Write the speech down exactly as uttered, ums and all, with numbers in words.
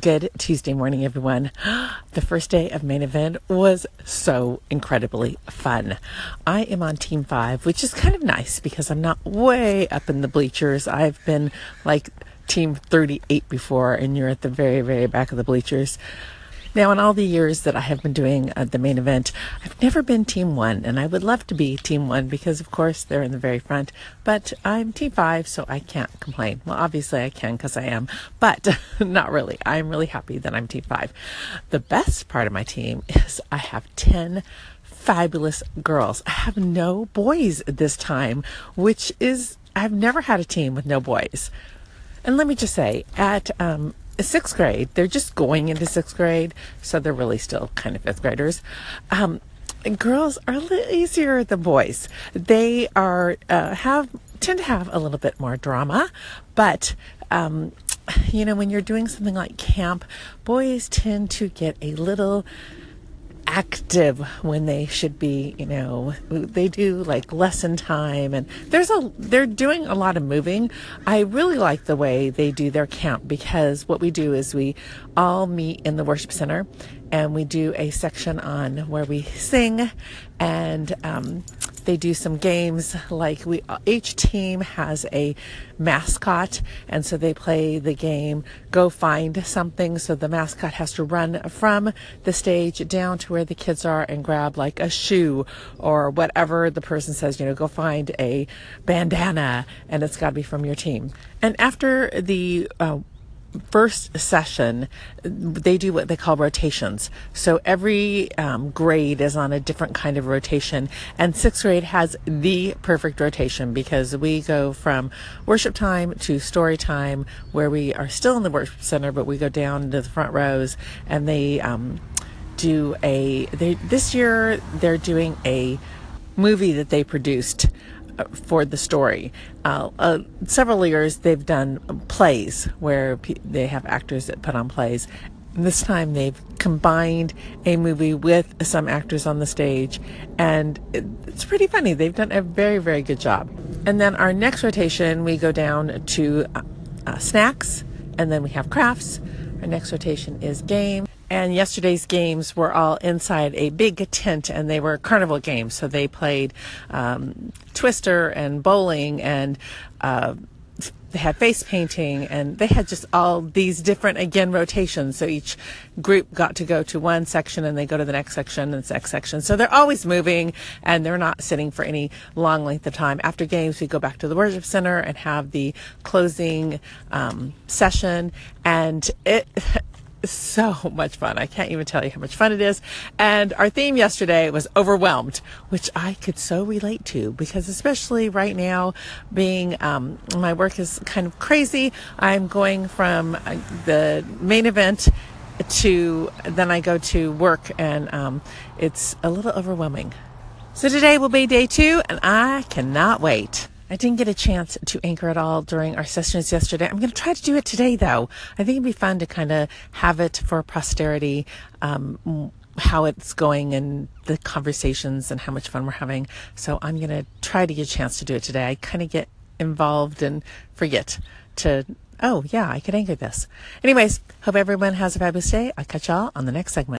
Good Tuesday morning, everyone. The first day of Main Event was so incredibly fun. I am on Team five, which is kind of nice because I'm not way up in the bleachers. I've been like Team thirty-eight before, and you're at the very, very back of the bleachers. Now, in all the years that I have been doing uh, the Main Event, I've never been Team one, and I would love to be Team one because, of course, they're in the very front, but I'm Team five, so I can't complain. Well, obviously I can because I am, but not really. I'm really happy that I'm Team five. The best part of my team is I have ten fabulous girls. I have no boys this time, which is, I've never had a team with no boys. And let me just say, at... um. sixth grade, they're just going into sixth grade, so they're really still kind of fifth graders. Um, and girls are a little easier than boys. They are uh, have tend to have a little bit more drama, but um, you know, when you're doing something like camp, boys tend to get a little active when they should be, you know, they do like lesson time, and there's a, they're doing a lot of moving. I really like the way they do their camp because what we do is we all meet in the worship center and we do a section on where we sing, and um, they do some games. Like we, each team has a mascot, and so they play the game, go find something. So the mascot has to run from the stage down to where the kids are and grab like a shoe or whatever the person says, you know, go find a bandana, and it's got to be from your team. And after the uh, first session, they do what they call rotations. So every um, grade is on a different kind of rotation, and sixth grade has the perfect rotation because we go from worship time to story time, where we are still in the worship center, but we go down to the front rows, and they um, do a, they, this year they're doing a movie that they produced for the story. Uh, uh, several years they've done plays where pe they have actors that put on plays. And this time they've combined a movie with some actors on the stage, and it, it's pretty funny. They've done a very, very good job. And then our next rotation, we go down to uh, uh, snacks, and then we have crafts. Our next rotation is games. And yesterday's games were all inside a big tent, and they were carnival games. So they played um, Twister and bowling, and uh, they had face painting, and they had just all these different, again, rotations. So each group got to go to one section, and they go to the next section and the next section. So they're always moving, and they're not sitting for any long length of time. After games, we go back to the worship center and have the closing um, session, and it... so much fun. I can't even tell you how much fun it is. And our theme yesterday was overwhelmed, which I could so relate to because especially right now, being um, my work is kind of crazy. I'm going from uh, the Main Event to then I go to work, and um, it's a little overwhelming. So today will be day two, and I cannot wait. I didn't get a chance to anchor at all during our sessions yesterday. I'm going to try to do it today, though. I think it'd be fun to kind of have it for posterity, um, how it's going and the conversations and how much fun we're having. So I'm going to try to get a chance to do it today. I kind of get involved and forget to, oh, yeah, I could anchor this. Anyways, hope everyone has a fabulous day. I'll catch y'all on the next segment.